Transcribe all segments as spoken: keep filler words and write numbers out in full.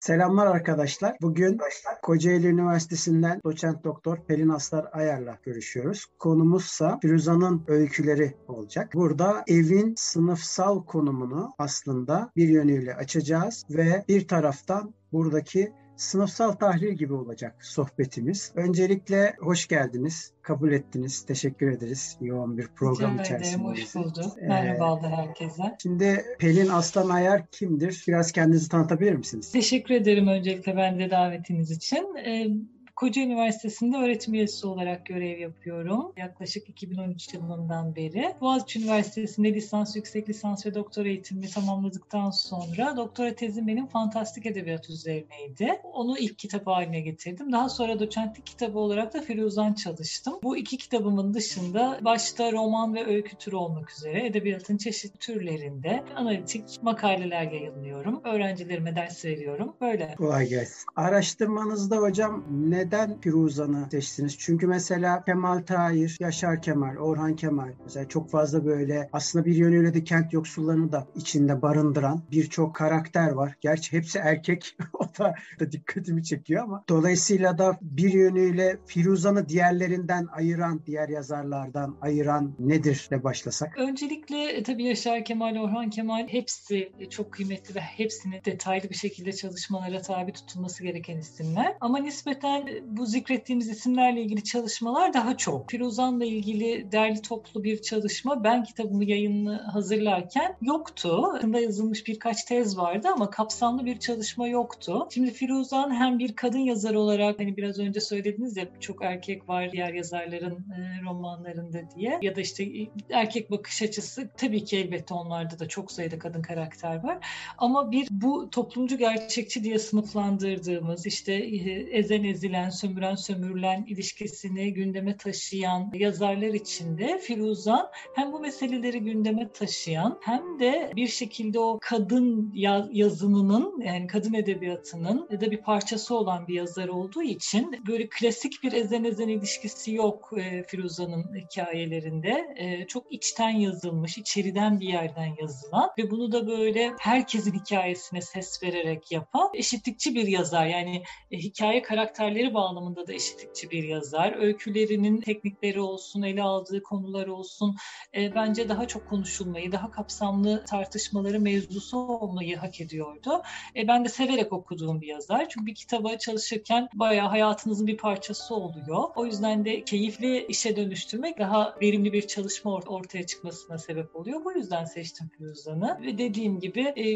Selamlar arkadaşlar. Bugün Kocaeli Üniversitesi'nden doçent doktor Pelin Aslar Ayar'la görüşüyoruz. Konumuzsa Firuza'nın öyküleri olacak. Burada evin sınıfsal konumunu aslında bir yönüyle açacağız ve bir taraftan buradaki sınıfsal tahlil gibi olacak sohbetimiz. Öncelikle hoş geldiniz, kabul ettiniz. Teşekkür ederiz yoğun bir program içerisinde. Hoş bulduk. Ee, Merhabalar herkese. Şimdi Pelin Aslan Ayar kimdir? Biraz kendinizi tanıtabilir misiniz? Teşekkür ederim öncelikle ben de davetiniz için. Ee, Kocaeli Üniversitesi'nde öğretim üyesi olarak görev yapıyorum. Yaklaşık iki bin on üç yılından beri. Boğaziçi Üniversitesi'nde lisans, yüksek lisans ve doktora eğitimimi tamamladıktan sonra doktora tezim benim fantastik edebiyat üzerineydi. Onu ilk kitap haline getirdim. Daha sonra doçentlik kitabı olarak da Firuzan çalıştım. Bu iki kitabımın dışında başta roman ve öykü türü olmak üzere edebiyatın çeşitli türlerinde analitik makaleler yayınlıyorum. Öğrencilerime ders veriyorum. Böyle. Kolay gelsin. Araştırmanızda hocam ne Neden Firuzan'ı seçtiniz? Çünkü mesela Kemal Tahir, Yaşar Kemal, Orhan Kemal mesela çok fazla böyle aslında bir yönüyle de kent yoksullarını da içinde barındıran birçok karakter var. Gerçi hepsi erkek o da, da dikkatimi çekiyor ama dolayısıyla da bir yönüyle Firuzan'ı diğerlerinden ayıran, diğer yazarlardan ayıran nedir de başlasak? Öncelikle tabii Yaşar Kemal, Orhan Kemal hepsi çok kıymetli ve hepsinin detaylı bir şekilde çalışmalara tabi tutulması gereken isimler. Ama nispeten bu zikrettiğimiz isimlerle ilgili çalışmalar daha çok. Firuzan'la ilgili derli toplu bir çalışma ben kitabımı yayını hazırlarken yoktu. Aslında yazılmış birkaç tez vardı ama kapsamlı bir çalışma yoktu. Şimdi Firuzan hem bir kadın yazar olarak hani biraz önce söylediniz ya çok erkek var diğer yazarların romanlarında diye ya da işte erkek bakış açısı tabii ki elbette onlarda da çok sayıda kadın karakter var. Ama bir bu toplumcu gerçekçi diye sınıflandırdığımız işte ezen ezilen sömüren sömürülen ilişkisini gündeme taşıyan yazarlar içinde Firuzan hem bu meseleleri gündeme taşıyan hem de bir şekilde o kadın yazımının yani kadın edebiyatının ya da bir parçası olan bir yazar olduğu için böyle klasik bir ezen ezen ilişkisi yok Firuzan'ın hikayelerinde. Çok içten yazılmış, içeriden bir yerden yazılan ve bunu da böyle herkesin hikayesine ses vererek yapan eşitlikçi bir yazar. Yani hikaye karakterleri bağlamında da eşitlikçi bir yazar. Öykülerinin teknikleri olsun, ele aldığı konular olsun. E, bence daha çok konuşulmayı, daha kapsamlı tartışmaları mevzusu olmayı hak ediyordu. E, ben de severek okuduğum bir yazar. Çünkü bir kitaba çalışırken bayağı hayatınızın bir parçası oluyor. O yüzden de keyifli işe dönüştürmek daha verimli bir çalışma ort- ortaya çıkmasına sebep oluyor. Bu yüzden seçtim Firuzan'ı. Ve dediğim gibi e,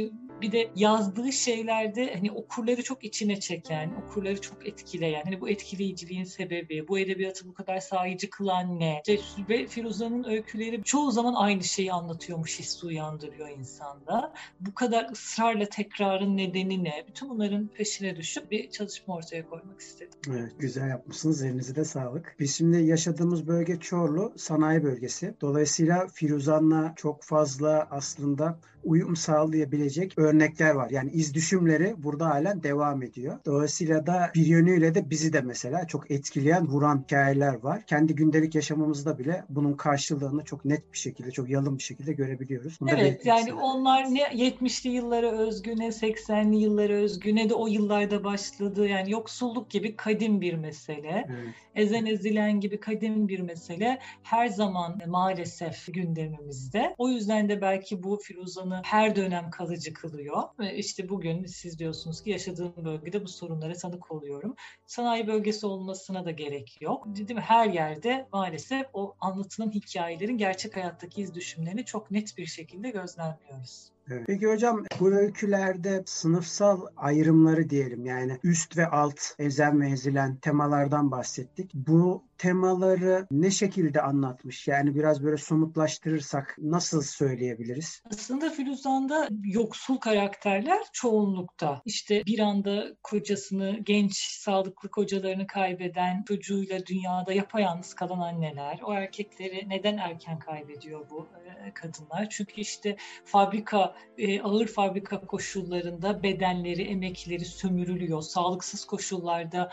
bir de yazdığı şeylerde hani okurları çok içine çeken, okurları çok etkileyen, hani bu etkileyiciliğin sebebi, bu edebiyatı bu kadar sahici kılan ne? Ve Firuzan'ın öyküleri çoğu zaman aynı şeyi anlatıyormuş hissi uyandırıyor insanda. Bu kadar ısrarla tekrarın nedeni ne? Bütün bunların peşine düşüp bir çalışma ortaya koymak istedim. Evet, güzel yapmışsınız. Elinize de sağlık. Biz şimdi yaşadığımız bölge Çorlu sanayi bölgesi. Dolayısıyla Firuzan'la çok fazla aslında uyum sağlayabilecek örnekler var. Yani iz düşümleri burada halen devam ediyor. Dolayısıyla da bir yönüyle de bizi de mesela çok etkileyen, vuran hikayeler var. Kendi gündelik yaşamımızda bile bunun karşılığını çok net bir şekilde, çok yalın bir şekilde görebiliyoruz. Bunu evet, yani istedim. Onlar ne yetmişli yıllara özgü, ne seksenli yıllara özgü, ne de o yıllarda başladığı yani yoksulluk gibi kadim bir mesele. Evet. Ezen ezilen gibi kadim bir mesele her zaman maalesef gündemimizde. O yüzden de belki bu Firuzan'ı her dönem kalıcı kılıyor. Ve işte bugün siz diyorsunuz ki yaşadığım bölgede bu sorunlara tanık oluyorum. Sanayi bölgesi olmasına da gerek yok. Dedim her yerde maalesef o anlatılan hikayelerin gerçek hayattaki iz düşümlerini çok net bir şekilde gözlemliyoruz. Evet. Peki hocam bu öykülerde sınıfsal ayrımları diyelim, yani üst ve alt, ezen ve ezilen temalardan bahsettik. Bu temaları ne şekilde anlatmış? Yani biraz böyle somutlaştırırsak nasıl söyleyebiliriz? Aslında Filuzan'da yoksul karakterler çoğunlukta. İşte bir anda kocasını, genç sağlıklı kocalarını kaybeden, çocuğuyla dünyada yapayalnız kalan anneler. O erkekleri neden erken kaybediyor bu kadınlar? Çünkü işte fabrika, ağır fabrika koşullarında bedenleri, emekleri sömürülüyor. Sağlıksız koşullarda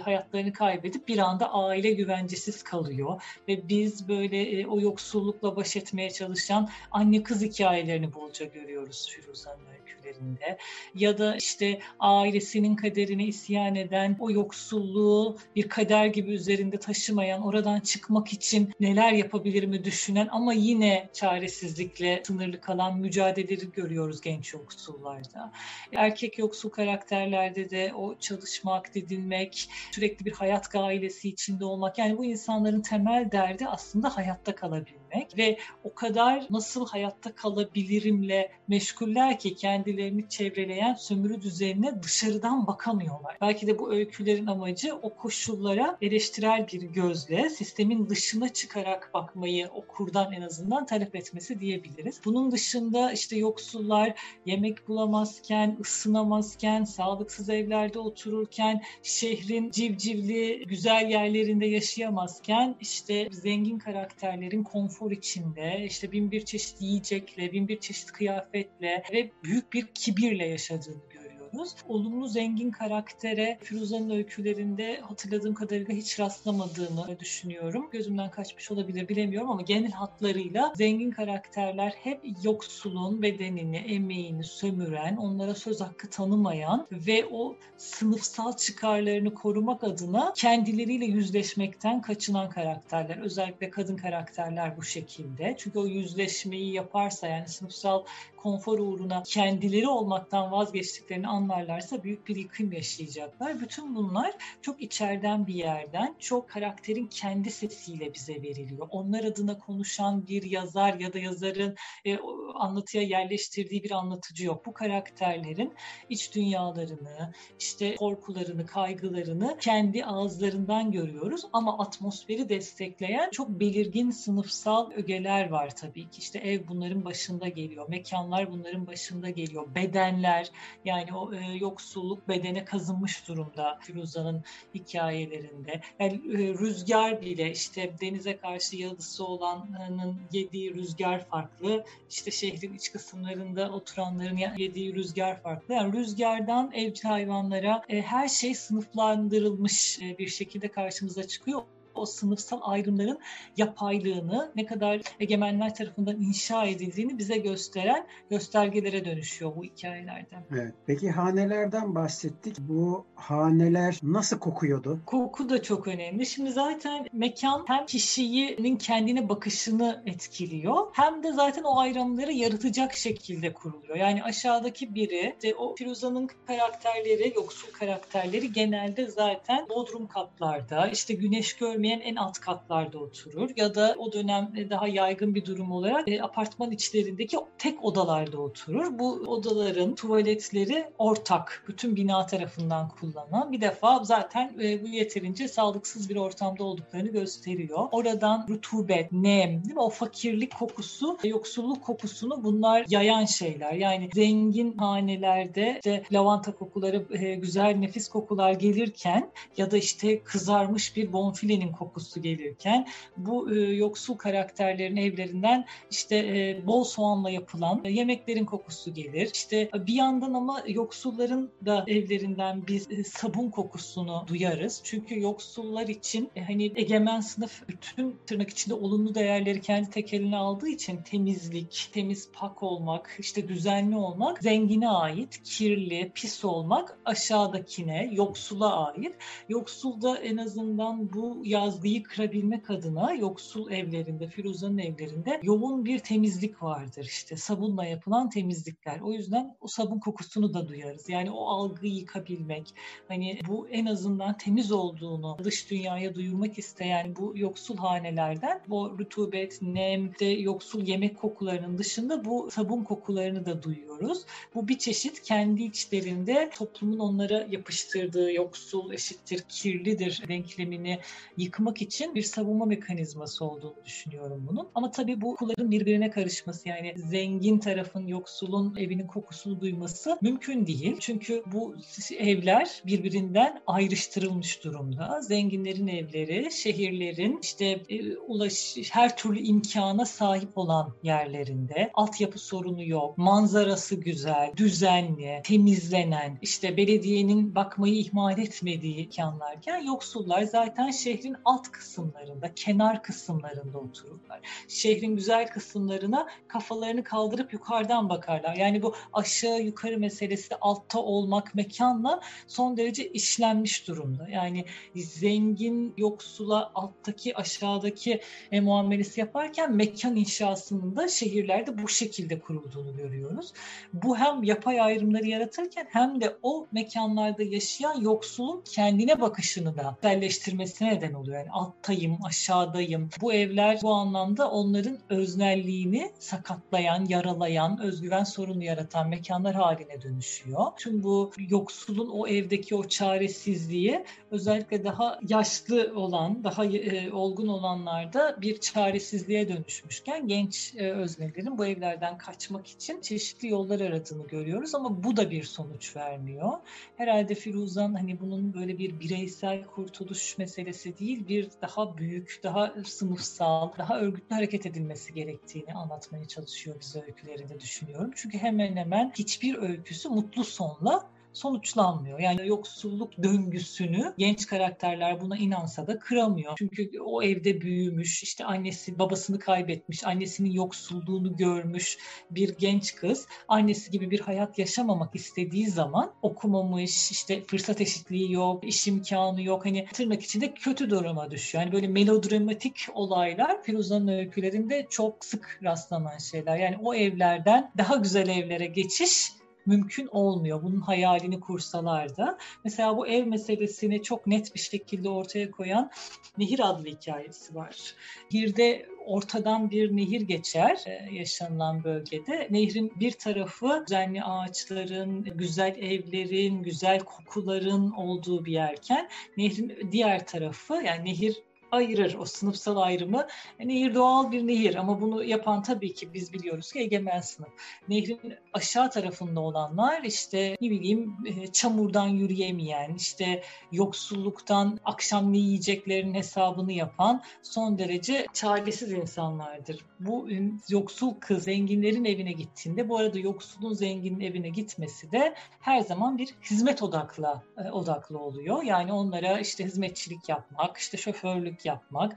hayatlarını kaybedip bir anda aile güvencesiz kalıyor ve biz böyle e, o yoksullukla baş etmeye çalışan anne kız hikayelerini bolca görüyoruz Firuzan'ın öykülerinde. Ya da işte ailesinin kaderine isyan eden, o yoksulluğu bir kader gibi üzerinde taşımayan, oradan çıkmak için neler yapabilir mi düşünen ama yine çaresizlikle sınırlı kalan mücadeleleri görüyoruz genç yoksullarda. Erkek yoksul karakterlerde de o çalışmak, didinmek, sürekli bir hayat gailesi içinde olmak. Yani bu insanların temel derdi aslında hayatta kalabilmek ve o kadar nasıl hayatta kalabilirimle meşguller ki kendilerini çevreleyen sömürü düzenine dışarıdan bakamıyorlar. Belki de bu öykülerin amacı o koşullara eleştirel bir gözle sistemin dışına çıkarak bakmayı okurdan en azından talep etmesi diyebiliriz. Bunun dışında işte yoksullar yemek bulamazken, ısınamazken, sağlıksız evlerde otururken, şehrin civcivli güzel yerlerinde yaşayamazken işte zengin karakterlerin konfor içinde işte bin bir çeşit yiyecekle, bin bir çeşit kıyafetle ve büyük bir kibirle yaşadığını görüyoruz. Olumlu zengin karaktere Firuzan'ın öykülerinde hatırladığım kadarıyla hiç rastlamadığımı düşünüyorum. Gözümden kaçmış olabilir, bilemiyorum ama genel hatlarıyla zengin karakterler hep yoksulun bedenini, emeğini sömüren, onlara söz hakkı tanımayan ve o sınıfsal çıkarlarını korumak adına kendileriyle yüzleşmekten kaçınan karakterler. Özellikle kadın karakterler bu şekilde. Çünkü o yüzleşmeyi yaparsa, yani sınıfsal konfor uğruna kendileri olmaktan vazgeçtiklerini anlarlarsa büyük bir yıkım yaşayacaklar. Bütün bunlar çok içeriden bir yerden, çok karakterin kendi sesiyle bize veriliyor. Onlar adına konuşan bir yazar ya da yazarın e, anlatıya yerleştirdiği bir anlatıcı yok. Bu karakterlerin iç dünyalarını, işte korkularını, kaygılarını kendi ağızlarından görüyoruz ama atmosferi destekleyen çok belirgin sınıfsal ögeler var tabii ki. İşte ev bunların başında geliyor, mekanlar bunların başında geliyor, bedenler, yani o e, yoksulluk bedene kazınmış durumda Firuzan'ın hikayelerinde. Yani e, rüzgar bile, işte denize karşı yalısı olanın yediği rüzgar farklı, işte şehrin iç kısımlarında oturanların yediği rüzgar farklı. Yani rüzgardan evcil hayvanlara e, her şey sınıflandırılmış e, bir şekilde karşımıza çıkıyor. O sınıfsal ayrımların yapaylığını, ne kadar egemenler tarafından inşa edildiğini bize gösteren göstergelere dönüşüyor bu hikayelerden. Evet. Peki hanelerden bahsettik. Bu haneler nasıl kokuyordu? Koku da çok önemli. Şimdi zaten mekan hem kişinin kendine bakışını etkiliyor hem de zaten o ayrımları yaratacak şekilde kuruluyor. Yani aşağıdaki biri, işte o Firuzan'ın karakterleri, yoksul karakterleri genelde zaten bodrum katlarda, işte güneş görmeyi en alt katlarda oturur ya da o dönem daha yaygın bir durum olarak e, apartman içlerindeki tek odalarda oturur. Bu odaların tuvaletleri ortak, bütün bina tarafından kullanılan. Bir defa zaten e, bu yeterince sağlıksız bir ortamda olduklarını gösteriyor. Oradan rutubet, nem, değil mi? O fakirlik kokusu, yoksulluk kokusunu bunlar yayan şeyler. Yani zengin hanelerde işte lavanta kokuları, e, güzel nefis kokular gelirken ya da işte kızarmış bir bonfilenin kokusu gelirken bu e, yoksul karakterlerin evlerinden işte e, bol soğanla yapılan e, yemeklerin kokusu gelir. İşte bir yandan ama yoksulların da evlerinden biz e, sabun kokusunu duyarız. Çünkü yoksullar için e, hani egemen sınıf bütün tırnak içinde olumlu değerleri kendi tek eline aldığı için temizlik, temiz pak olmak, işte düzenli olmak zengine ait, kirli, pis olmak aşağıdakine, yoksula ait. Yoksulda en azından bu yazgıyı kırabilmek adına yoksul evlerinde, Firuza'nın evlerinde yoğun bir temizlik vardır. İşte sabunla yapılan temizlikler. O yüzden o sabun kokusunu da duyarız. Yani o algıyı yıkabilmek, hani bu en azından temiz olduğunu dış dünyaya duyurmak isteyen bu yoksul hanelerden bu rutubet, nem, de yoksul yemek kokularının dışında bu sabun kokularını da duyuyoruz. Bu bir çeşit kendi içlerinde toplumun onlara yapıştırdığı yoksul eşittir, kirlidir denklemini yıkmak için bir savunma mekanizması olduğunu düşünüyorum bunun. Ama tabii bu kokuların birbirine karışması, yani zengin tarafın yoksulun evinin kokusunu duyması mümkün değil. Çünkü bu evler birbirinden ayrıştırılmış durumda. Zenginlerin evleri, şehirlerin işte e, ulaş her türlü imkana sahip olan yerlerinde. Altyapı sorunu yok, manzarası güzel, düzenli, temizlenen, işte belediyenin bakmayı ihmal etmediği imkanlarken yoksullar zaten şehrin alt kısımlarında, kenar kısımlarında otururlar. Şehrin güzel kısımlarına kafalarını kaldırıp yukarıdan bakarlar. Yani bu aşağı yukarı meselesi, altta olmak, mekanla son derece işlenmiş durumda. Yani zengin yoksula alttaki, aşağıdaki e, muamelesi yaparken mekan inşasının da şehirlerde bu şekilde kurulduğunu görüyoruz. Bu hem yapay ayrımları yaratırken hem de o mekanlarda yaşayan yoksulun kendine bakışını da özelleştirmesine neden oluyor. Yani alttayım, aşağıdayım. Bu evler bu anlamda onların öznelliğini sakatlayan, yaralayan, özgüven sorunu yaratan mekanlar haline dönüşüyor. Tüm bu yoksulun o evdeki o çaresizliği özellikle daha yaşlı olan, daha e, olgun olanlarda bir çaresizliğe dönüşmüşken genç e, öznelerin bu evlerden kaçmak için çeşitli yollar aradığını görüyoruz ama bu da bir sonuç vermiyor. Herhalde Firuzan hani bunun böyle bir bireysel kurtuluş meselesi değil, bir daha büyük, daha sınıfsal, daha örgütlü hareket edilmesi gerektiğini anlatmaya çalışıyor bize öykülerinde, düşünüyorum. Çünkü hemen hemen hiçbir öyküsü mutlu sonla sonuçlanmıyor. Yani yoksulluk döngüsünü genç karakterler buna inansa da kıramıyor. Çünkü o evde büyümüş, işte annesi babasını kaybetmiş, annesinin yoksulluğunu görmüş bir genç kız annesi gibi bir hayat yaşamamak istediği zaman okumamış, işte fırsat eşitliği yok, iş imkanı yok. Hani tırnak içinde kötü duruma düşüyor. Yani böyle melodramatik olaylar Firuza'nın öykülerinde çok sık rastlanan şeyler. Yani o evlerden daha güzel evlere geçiş mümkün olmuyor. Bunun hayalini kursalar da. Mesela bu ev meselesini çok net bir şekilde ortaya koyan Nehir adlı hikayesi var. Nehir'de ortadan bir nehir geçer yaşanılan bölgede. Nehrin bir tarafı düzenli ağaçların, güzel evlerin, güzel kokuların olduğu bir yerken nehrin diğer tarafı, yani nehir ayırır o sınıfsal ayrımı. Nehir doğal bir nehir ama bunu yapan tabii ki biz biliyoruz ki egemen sınıf. Nehrin aşağı tarafında olanlar işte ne bileyim çamurdan yürüyemeyen, işte yoksulluktan akşam ne yiyeceklerinin hesabını yapan son derece çaresiz insanlardır. Bu yoksul kız zenginlerin evine gittiğinde, bu arada yoksulun zenginin evine gitmesi de her zaman bir hizmet odaklı odaklı oluyor. Yani onlara işte hizmetçilik yapmak, işte şoförlük yapmak,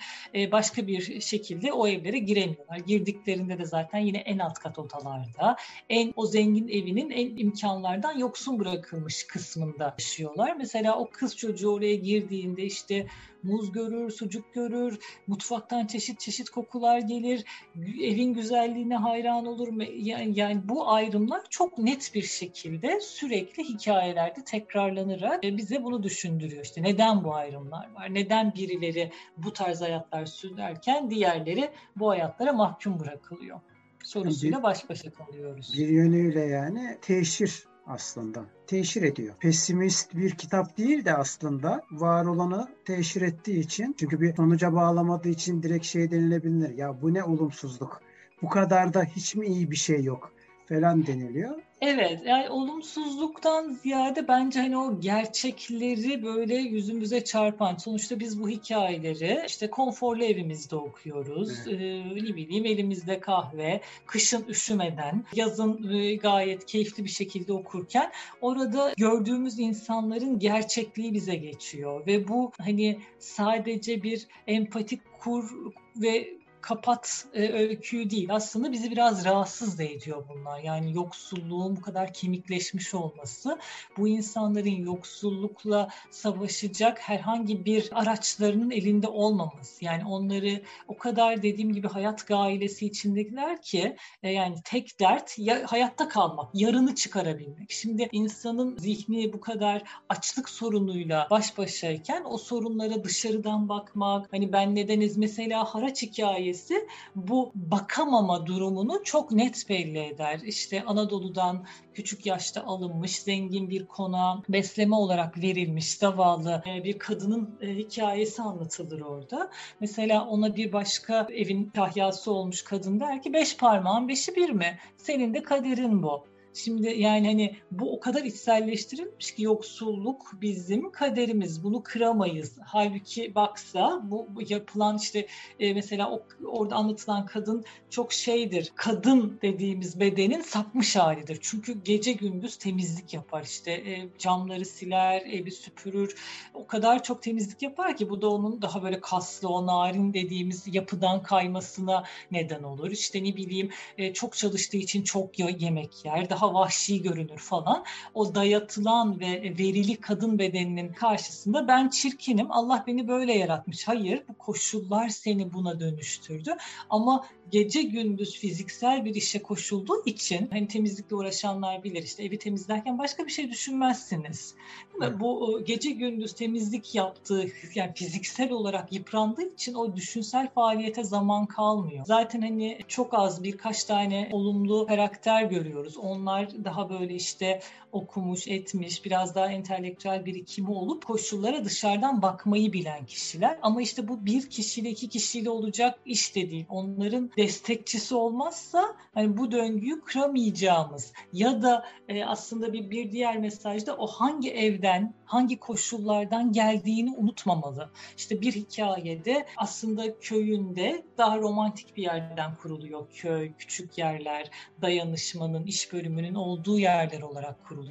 başka bir şekilde o evlere giremiyorlar. Girdiklerinde de zaten yine en alt kat odalarda, en o zengin evinin en imkanlardan yoksun bırakılmış kısmında yaşıyorlar. Mesela o kız çocuğu oraya girdiğinde işte muz görür, sucuk görür, mutfaktan çeşit çeşit kokular gelir, evin güzelliğine hayran olur. Yani, yani bu ayrımlar çok net bir şekilde sürekli hikayelerde tekrarlanarak bize bunu düşündürüyor. İşte neden bu ayrımlar var? Neden birileri bu tarz hayatlar sürerken diğerleri bu hayatlara mahkum bırakılıyor sorusuyla baş başa kalıyoruz. Bir yönüyle yani teşhir aslında. Teşhir ediyor. Pesimist bir kitap değil de aslında var olanı teşhir ettiği için, çünkü bir sonuca bağlamadığı için direkt şey denilebilir. Ya bu ne olumsuzluk? Bu kadar da hiç mi iyi bir şey yok falan deniliyor. Evet, yani olumsuzluktan ziyade bence hani o gerçekleri böyle yüzümüze çarpan, sonuçta biz bu hikayeleri işte konforlu evimizde okuyoruz, evet. ee, ne bileyim elimizde kahve, kışın üşümeden, yazın e, gayet keyifli bir şekilde okurken orada gördüğümüz insanların gerçekliği bize geçiyor ve bu hani sadece bir empatik kur ve kapat e, öyküyü değil. Aslında bizi biraz rahatsız da ediyor bunlar. Yani yoksulluğun bu kadar kemikleşmiş olması, bu insanların yoksullukla savaşacak herhangi bir araçlarının elinde olmaması. Yani onları o kadar dediğim gibi hayat gailesi içindekiler ki e, yani tek dert ya, hayatta kalmak, yarını çıkarabilmek. Şimdi insanın zihni bu kadar açlık sorunuyla baş başayken o sorunlara dışarıdan bakmak, hani ben nedeniz mesela haraç hikayesi bu bakamama durumunu çok net belli eder. İşte Anadolu'dan küçük yaşta alınmış, zengin bir konağa besleme olarak verilmiş zavallı bir kadının hikayesi anlatılır orada. Mesela ona bir başka evin kahyası olmuş kadın der ki beş parmağın beşi bir mi? Senin de kaderin bu. Şimdi yani hani bu o kadar içselleştirilmiş ki yoksulluk bizim kaderimiz, bunu kıramayız. Halbuki baksa bu, bu yapılan işte e, mesela o, orada anlatılan kadın çok şeydir. Kadın dediğimiz bedenin sapmış halidir. Çünkü gece gündüz temizlik yapar işte e, camları siler, evi süpürür. O kadar çok temizlik yapar ki bu da onun daha böyle kaslı, o narin dediğimiz yapıdan kaymasına neden olur. İşte ne bileyim e, çok çalıştığı için çok yemek yer, daha daha vahşi görünür falan. O dayatılan ve verili kadın bedeninin karşısında ben çirkinim, Allah beni böyle yaratmış. Hayır, bu koşullar seni buna dönüştürdü. Ama gece gündüz fiziksel bir işe koşulduğu için, hani temizlikle uğraşanlar bilir işte evi temizlerken başka bir şey düşünmezsiniz. Değil mi? Bu gece gündüz temizlik yaptığı, yani fiziksel olarak yıprandığı için o düşünsel faaliyete zaman kalmıyor. Zaten hani çok az birkaç tane olumlu karakter görüyoruz. Onlar daha böyle işte okumuş, etmiş, biraz daha entelektüel birikimi olup koşullara dışarıdan bakmayı bilen kişiler. Ama işte bu bir kişiyle, iki kişiyle olacak iş de değil. Onların destekçisi olmazsa hani bu döngüyü kıramayacağımız ya da e, aslında bir, bir diğer mesajda o hangi evden, hangi koşullardan geldiğini unutmamalı. İşte bir hikayede aslında köyünde daha romantik bir yerden kuruluyor köy, küçük yerler, dayanışmanın, iş bölümünün olduğu yerler olarak kuruluyor.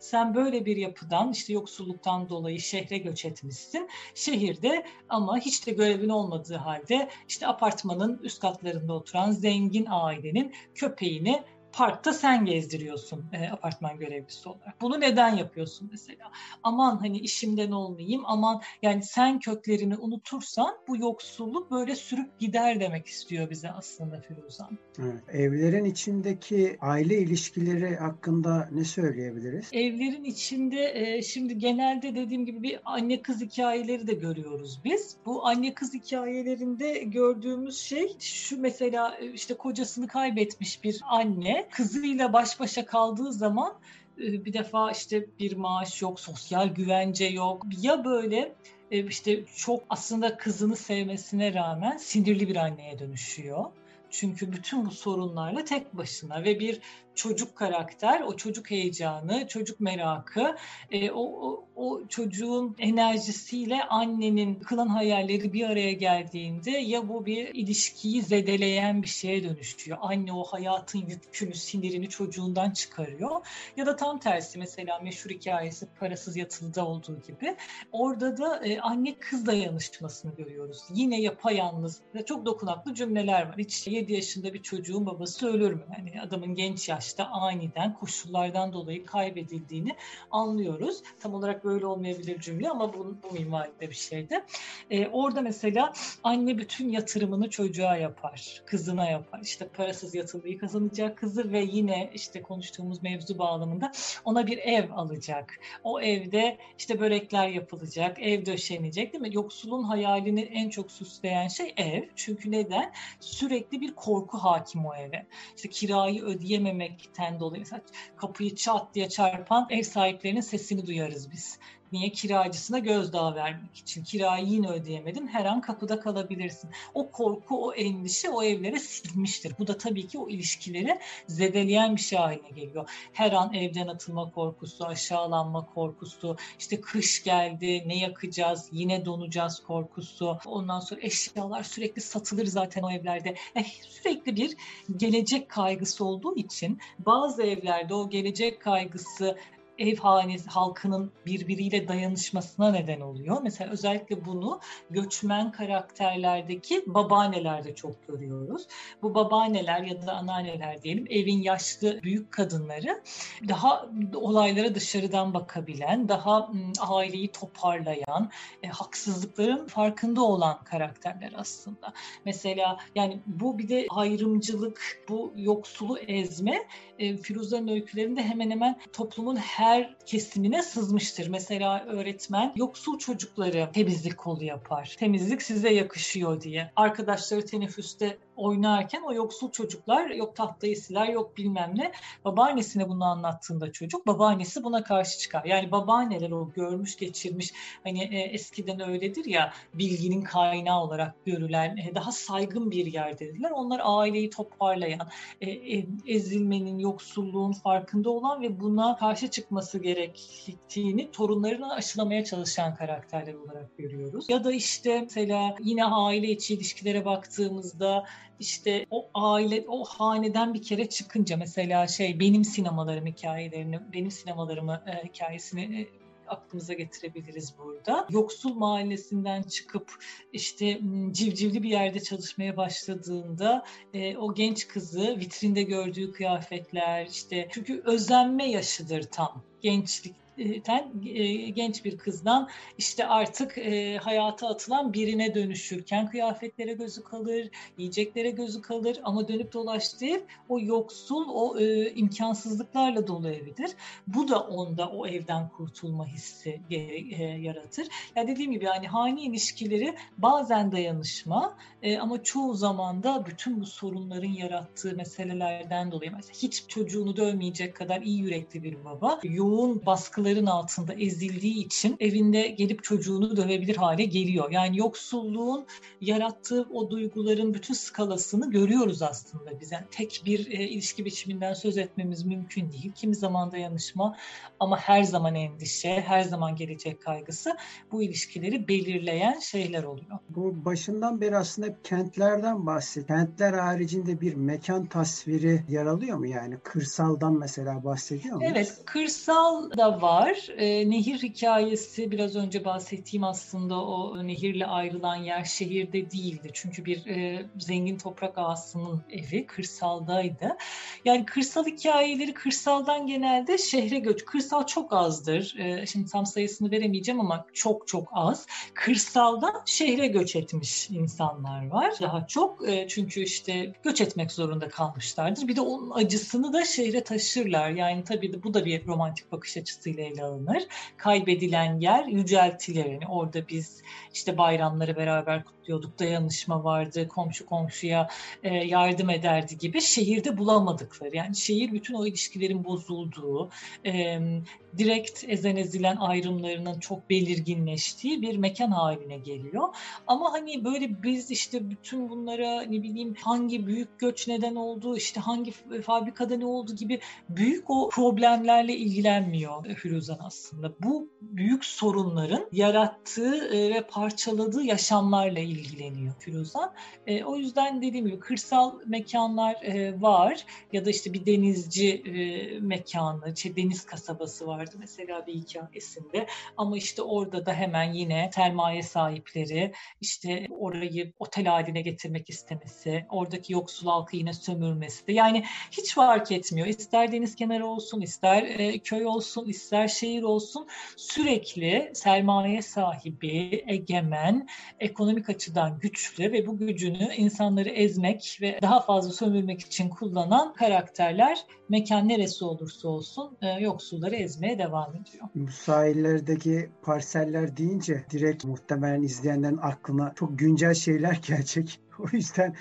Sen böyle bir yapıdan, işte yoksulluktan dolayı şehre göç etmişsin. Şehirde ama hiç de görevin olmadığı halde işte apartmanın üst katlarında oturan zengin ailenin köpeğini parkta sen gezdiriyorsun e, apartman görevlisi olarak. Bunu neden yapıyorsun mesela? Aman hani işimden olmayayım, aman yani sen köklerini unutursan bu yoksulluk böyle sürüp gider demek istiyor bize aslında Firuzan. Evet. Evlerin içindeki aile ilişkileri hakkında ne söyleyebiliriz? Evlerin içinde e, şimdi genelde dediğim gibi bir anne kız hikayeleri de görüyoruz biz. Bu anne kız hikayelerinde gördüğümüz şey şu, mesela işte kocasını kaybetmiş bir anne kızıyla baş başa kaldığı zaman bir defa işte bir maaş yok, sosyal güvence yok. Ya böyle işte çok aslında kızını sevmesine rağmen sinirli bir anneye dönüşüyor. Çünkü bütün bu sorunlarla tek başına ve bir çocuk karakter, o çocuk heyecanı, çocuk merakı, e, o, o, o çocuğun enerjisiyle annenin kılan hayalleri bir araya geldiğinde ya bu bir ilişkiyi zedeleyen bir şeye dönüşüyor. Anne o hayatın yükünü, sinirini çocuğundan çıkarıyor. Ya da tam tersi, mesela meşhur hikayesi Parasız Yatılı'da olduğu gibi. Orada da e, anne kız dayanışmasını görüyoruz. Yine yapayalnız, çok dokunaklı cümleler var. Hiç yedi yaşında bir çocuğun babası ölür mü? Yani adamın genç yaş da aniden koşullardan dolayı kaybedildiğini anlıyoruz. Tam olarak böyle olmayabilir cümle ama bu, bu minvalde bir şeydi. Ee, orada mesela anne bütün yatırımını çocuğa yapar, kızına yapar. İşte Parasız Yatılıyı kazanacak kızı ve yine işte konuştuğumuz mevzu bağlamında ona bir ev alacak. O evde işte börekler yapılacak, ev döşenecek, değil mi? Yoksulun hayalini en çok süsleyen şey ev. Çünkü neden? Sürekli bir korku hakim o eve. İşte kirayı ödeyememek dolayı mesela kapıyı çat diye çarpan ev sahiplerinin sesini duyarız biz. Niye? Kiracısına gözdağı vermek için. Kirayı yine ödeyemedin, her an kapıda kalabilirsin. O korku, o endişe o evlere silmiştir. Bu da tabii ki o ilişkileri zedeleyen bir şey haline geliyor. Her an evden atılma korkusu, aşağılanma korkusu, işte kış geldi, ne yakacağız, yine donacağız korkusu. Ondan sonra eşyalar sürekli satılır zaten o evlerde. Yani sürekli bir gelecek kaygısı olduğu için bazı evlerde o gelecek kaygısı ev hanesi, halkının birbiriyle dayanışmasına neden oluyor. Mesela özellikle bunu göçmen karakterlerdeki babaannelerde çok görüyoruz. Bu babaanneler ya da anneanneler diyelim, evin yaşlı büyük kadınları daha olaylara dışarıdan bakabilen, daha aileyi toparlayan, e, haksızlıkların farkında olan karakterler aslında. Mesela yani bu bir de ayrımcılık, bu yoksulu ezme e, Firuza'nın öykülerinde hemen hemen toplumun her kesimine sızmıştır. Mesela öğretmen yoksul çocukları temizlik kolu yapar. Temizlik size yakışıyor diye. Arkadaşları teneffüste oynarken o yoksul çocuklar yok tahtayı siler, yok bilmem ne. Babaannesine bunu anlattığında çocuk, babaannesi buna karşı çıkar. Yani babaanneler o görmüş geçirmiş, hani e, eskiden öyledir ya, bilginin kaynağı olarak görülen, e, daha saygın bir yerdedirler. Onlar aileyi toparlayan, e, e, ezilmenin, yoksulluğun farkında olan ve buna karşı çıkması gerektiğini torunlarına aşılamaya çalışan karakterler olarak görüyoruz. Ya da işte mesela yine aile içi ilişkilere baktığımızda İşte o aile, o haneden bir kere çıkınca mesela şey benim sinemalarım hikayelerini, benim sinemalarımı e, hikayesini e, aklımıza getirebiliriz burada. Yoksul mahallesinden çıkıp işte civcivli bir yerde çalışmaya başladığında e, o genç kızı vitrinde gördüğü kıyafetler, işte çünkü özenme yaşıdır tam gençlik. Genç bir kızdan işte artık hayata atılan birine dönüşürken kıyafetlere gözü kalır, yiyeceklere gözü kalır ama dönüp dolaştığı o yoksul, o imkansızlıklarla dolu evidir. Bu da onda o evden kurtulma hissi yaratır. Ya yani dediğim gibi yani hane ilişkileri bazen dayanışma ama çoğu zaman da bütün bu sorunların yarattığı meselelerden dolayı mesela hiç çocuğunu dövmeyecek kadar iyi yürekli bir baba, yoğun baskılı altında ezildiği için evinde gelip çocuğunu dövebilir hale geliyor. Yani yoksulluğun yarattığı o duyguların bütün skalasını görüyoruz aslında biz. Yani tek bir e, ilişki biçiminden söz etmemiz mümkün değil. Kimi zaman dayanışma ama her zaman endişe, her zaman gelecek kaygısı bu ilişkileri belirleyen şeyler oluyor. Bu başından beri aslında hep kentlerden bahsediyor. Kentler haricinde bir mekan tasviri yer alıyor mu? Yani kırsaldan mesela bahsediyor mu? Evet, kırsal da var. var. E, nehir hikayesi biraz önce bahsettiğim aslında o nehirle ayrılan yer şehirde değildi. Çünkü bir e, zengin toprak ağasının evi kırsaldaydı. Yani kırsal hikayeleri kırsaldan genelde şehre göç. Kırsal çok azdır. E, şimdi tam sayısını veremeyeceğim ama çok çok az. Kırsaldan şehre göç etmiş insanlar var. Daha çok e, çünkü işte göç etmek zorunda kalmışlardır. Bir de onun acısını da şehre taşırlar. Yani tabii de bu da bir romantik bakış açısıyla ele alınır. Kaybedilen yer yüceltilir. Yani orada biz işte bayramları beraber kutluyorduk, dayanışma vardı, komşu komşuya yardım ederdi gibi şehirde bulamadıkları. Yani şehir bütün o ilişkilerin bozulduğu, direkt ezen ezilen ayrımlarının çok belirginleştiği bir mekan haline geliyor. Ama hani böyle biz işte bütün bunlara ne bileyim hangi büyük göç neden oldu, işte hangi fabrikada ne oldu gibi büyük o problemlerle ilgilenmiyor Firuzan aslında. Bu büyük sorunların yarattığı ve parçaladığı yaşamlarla ilgileniyor Firuzan. O yüzden dediğim gibi kırsal mekanlar var ya da işte bir denizci mekanı, işte deniz kasabası var mesela bir hikayesinde ama işte orada da hemen yine sermaye sahipleri işte orayı otel haline getirmek istemesi, oradaki yoksul halkı yine sömürmesi de yani hiç fark etmiyor. İster deniz kenarı olsun, ister e, köy olsun, ister şehir olsun sürekli sermaye sahibi, egemen, ekonomik açıdan güçlü ve bu gücünü insanları ezmek ve daha fazla sömürmek için kullanan karakterler mekan neresi olursa olsun e, yoksulları ezmek devam ediyor. Bu sahillerdeki parseller deyince direkt muhtemelen izleyenlerin aklına çok güncel şeyler gelecek. O yüzden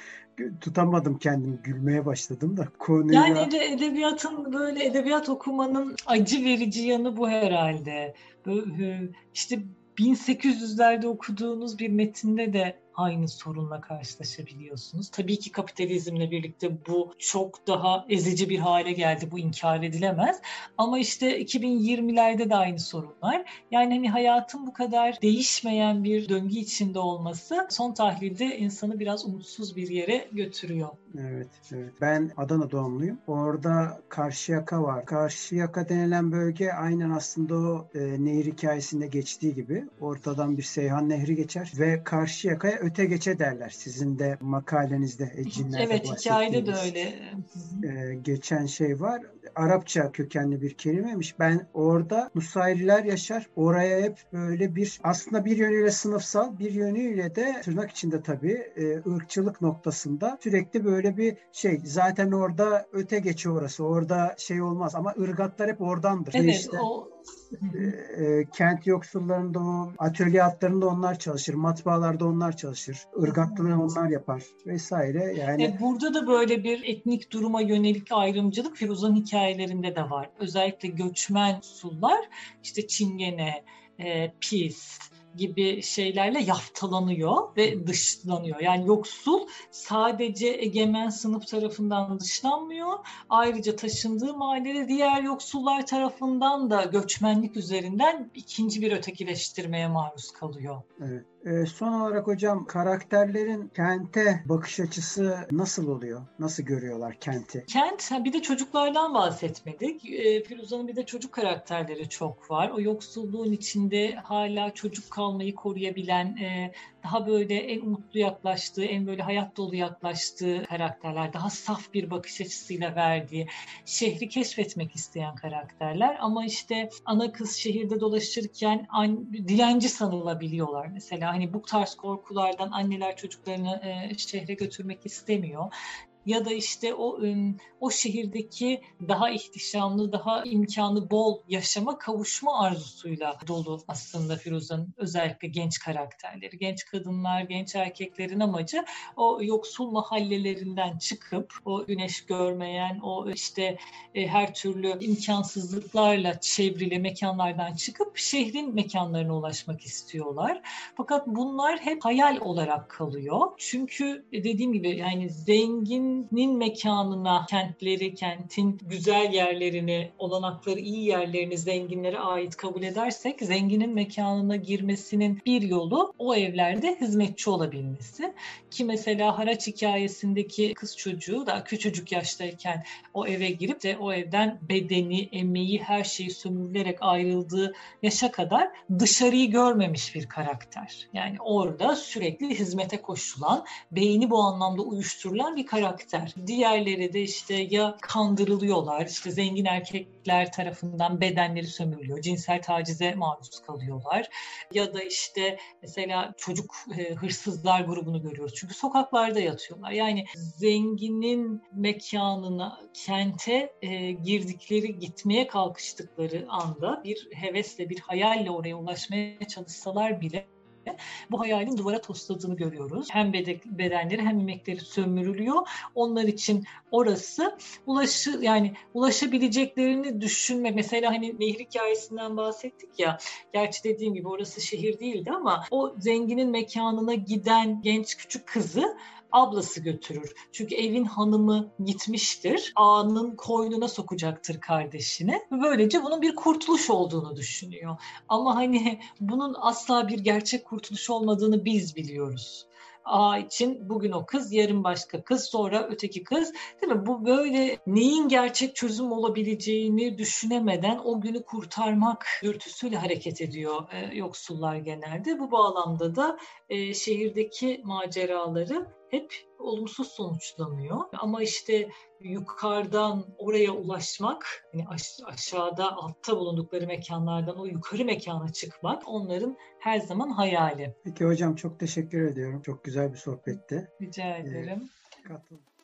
tutamadım kendimi, gülmeye başladım da konuya. Yani edebiyatın böyle edebiyat okumanın acı verici yanı bu herhalde. İşte bin sekiz yüzlerde okuduğunuz bir metinde de aynı sorunla karşılaşabiliyorsunuz. Tabii ki kapitalizmle birlikte bu çok daha ezici bir hale geldi. Bu inkar edilemez. Ama işte iki bin yirmilerde de aynı sorunlar. Yani hani hayatın bu kadar değişmeyen bir döngü içinde olması son tahlilde insanı biraz umutsuz bir yere götürüyor. Evet, evet. Ben Adana doğumluyum. Orada Karşıyaka var. Karşıyaka denilen bölge aynen aslında o e, nehir hikayesinde geçtiği gibi ortadan bir Seyhan Nehri geçer ve Karşıyaka'ya öte geçe derler. Sizin de makalenizde Ecinler'de evet, hikayede de öyle. E, geçen şey var. Arapça kökenli bir kelimemiş. Ben orada Nusayriler yaşar. Oraya hep böyle bir aslında bir yönüyle sınıfsal, bir yönüyle de tırnak içinde tabii e, ırkçılık noktasında sürekli böyle bir şey. Zaten orada öte geçe orası. Orada şey olmaz ama ırgatlar hep oradandır. Evet işte, o... e, e, kent yoksullarında o atölye hatlarında onlar çalışır. Matbaalarda onlar çalışır. Irgatları onlar yapar vesaire. Yani... E, burada da böyle bir etnik duruma yönelik ayrımcılık Firuza'nın hikayelerinde de var. Özellikle göçmen usullar işte Çingene, e, Pis gibi şeylerle yaftalanıyor ve dışlanıyor. Yani yoksul sadece egemen sınıf tarafından dışlanmıyor. Ayrıca taşındığı mahallede diğer yoksullar tarafından da göçmenlik üzerinden ikinci bir ötekileştirmeye maruz kalıyor. Evet. E, son olarak hocam karakterlerin kente bakış açısı nasıl oluyor? Nasıl görüyorlar kenti? Kent, bir de çocuklardan bahsetmedik. E, Firuza'nın bir de çocuk karakterleri çok var. O yoksulluğun içinde hala çocuk kalmayı koruyabilen, e, daha böyle en umutlu yaklaştığı, en böyle hayat dolu yaklaştığı karakterler, daha saf bir bakış açısıyla verdiği, şehri keşfetmek isteyen karakterler. Ama işte ana kız şehirde dolaşırken an, dilenci sanılabiliyorlar mesela. Hani bu tarz korkulardan anneler çocuklarını e, şehre götürmek istemiyor. Ya da işte o o şehirdeki daha ihtişamlı, daha imkanı bol yaşama kavuşma arzusuyla dolu aslında Firuza'nın özellikle genç karakterleri. Genç kadınlar, genç erkeklerin amacı o yoksul mahallelerinden çıkıp o güneş görmeyen, o işte her türlü imkansızlıklarla çevrili mekanlardan çıkıp şehrin mekanlarına ulaşmak istiyorlar. Fakat bunlar hep hayal olarak kalıyor. Çünkü dediğim gibi yani zengin nin mekanına, kentleri, kentin güzel yerlerini, olanakları, iyi yerlerini zenginlere ait kabul edersek zenginin mekanına girmesinin bir yolu o evlerde hizmetçi olabilmesi. Ki mesela Haraç hikayesindeki kız çocuğu da küçücük yaştayken o eve girip de o evden bedeni, emeği, her şeyi sömürülerek ayrıldığı yaşa kadar dışarıyı görmemiş bir karakter. Yani orada sürekli hizmete koşulan, beyni bu anlamda uyuşturulan bir karakter. Diğerleri de işte ya kandırılıyorlar, işte zengin erkekler tarafından bedenleri sömürülüyor, cinsel tacize maruz kalıyorlar ya da işte mesela çocuk hırsızlar grubunu görüyoruz. Çünkü sokaklarda yatıyorlar. Yani zenginin mekanına, kente girdikleri, gitmeye kalkıştıkları anda bir hevesle, bir hayalle oraya ulaşmaya çalışsalar bile bu hayalin duvara tosladığını görüyoruz. Hem bedenleri hem emekleri sömürülüyor. Onlar için orası ulaşı, yani ulaşabileceklerini düşünme. Mesela hani nehir hikayesinden bahsettik ya. Gerçi dediğim gibi orası şehir değildi ama o zenginin mekanına giden genç küçük kızı ablası götürür. Çünkü evin hanımı gitmiştir. Ağanın koynuna sokacaktır kardeşini. Böylece bunun bir kurtuluş olduğunu düşünüyor. Ama hani bunun asla bir gerçek kurtuluş olmadığını biz biliyoruz. A için bugün o kız, yarın başka kız, sonra öteki kız, değil mi? Bu böyle neyin gerçek çözüm olabileceğini düşünemeden o günü kurtarmak dürtüsüyle hareket ediyor e, yoksullar genelde. Bu bağlamda da e, şehirdeki maceraları hep olumsuz sonuçlanıyor. Ama işte yukarıdan oraya ulaşmak, yani aş- aşağıda altta bulundukları mekanlardan o yukarı mekana çıkmak onların her zaman hayali. Peki hocam çok teşekkür ediyorum. Çok güzel bir sohbetti. Rica ederim. Ee, katıldım.